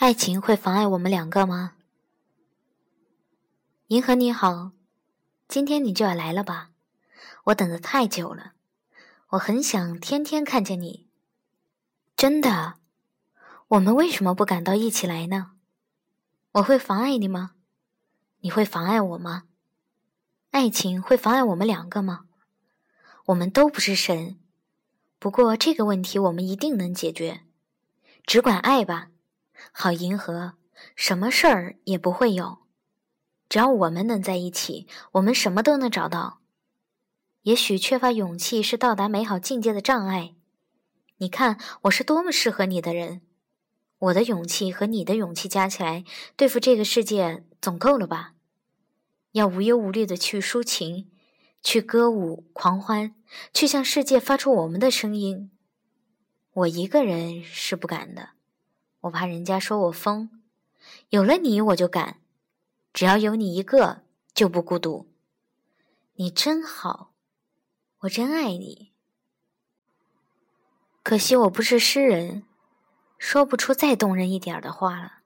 爱情会妨碍我们两个吗？银河你好，今天你就要来了吧？我等得太久了，我很想天天看见你。真的，我们为什么不赶到一起来呢？我会妨碍你吗？你会妨碍我吗？爱情会妨碍我们两个吗？我们都不是神，不过这个问题我们一定能解决，只管爱吧。好银河，什么事儿也不会有，只要我们能在一起，我们什么都能找到。也许缺乏勇气是到达美好境界的障碍，你看我是多么适合你的人，我的勇气和你的勇气加起来，对付这个世界总够了吧？要无忧无虑的去抒情，去歌舞狂欢，去向世界发出我们的声音。我一个人是不敢的，我怕人家说我疯，有了你我就敢，只要有你一个就不孤独。你真好，我真爱你。可惜我不是诗人，说不出再动人一点的话了。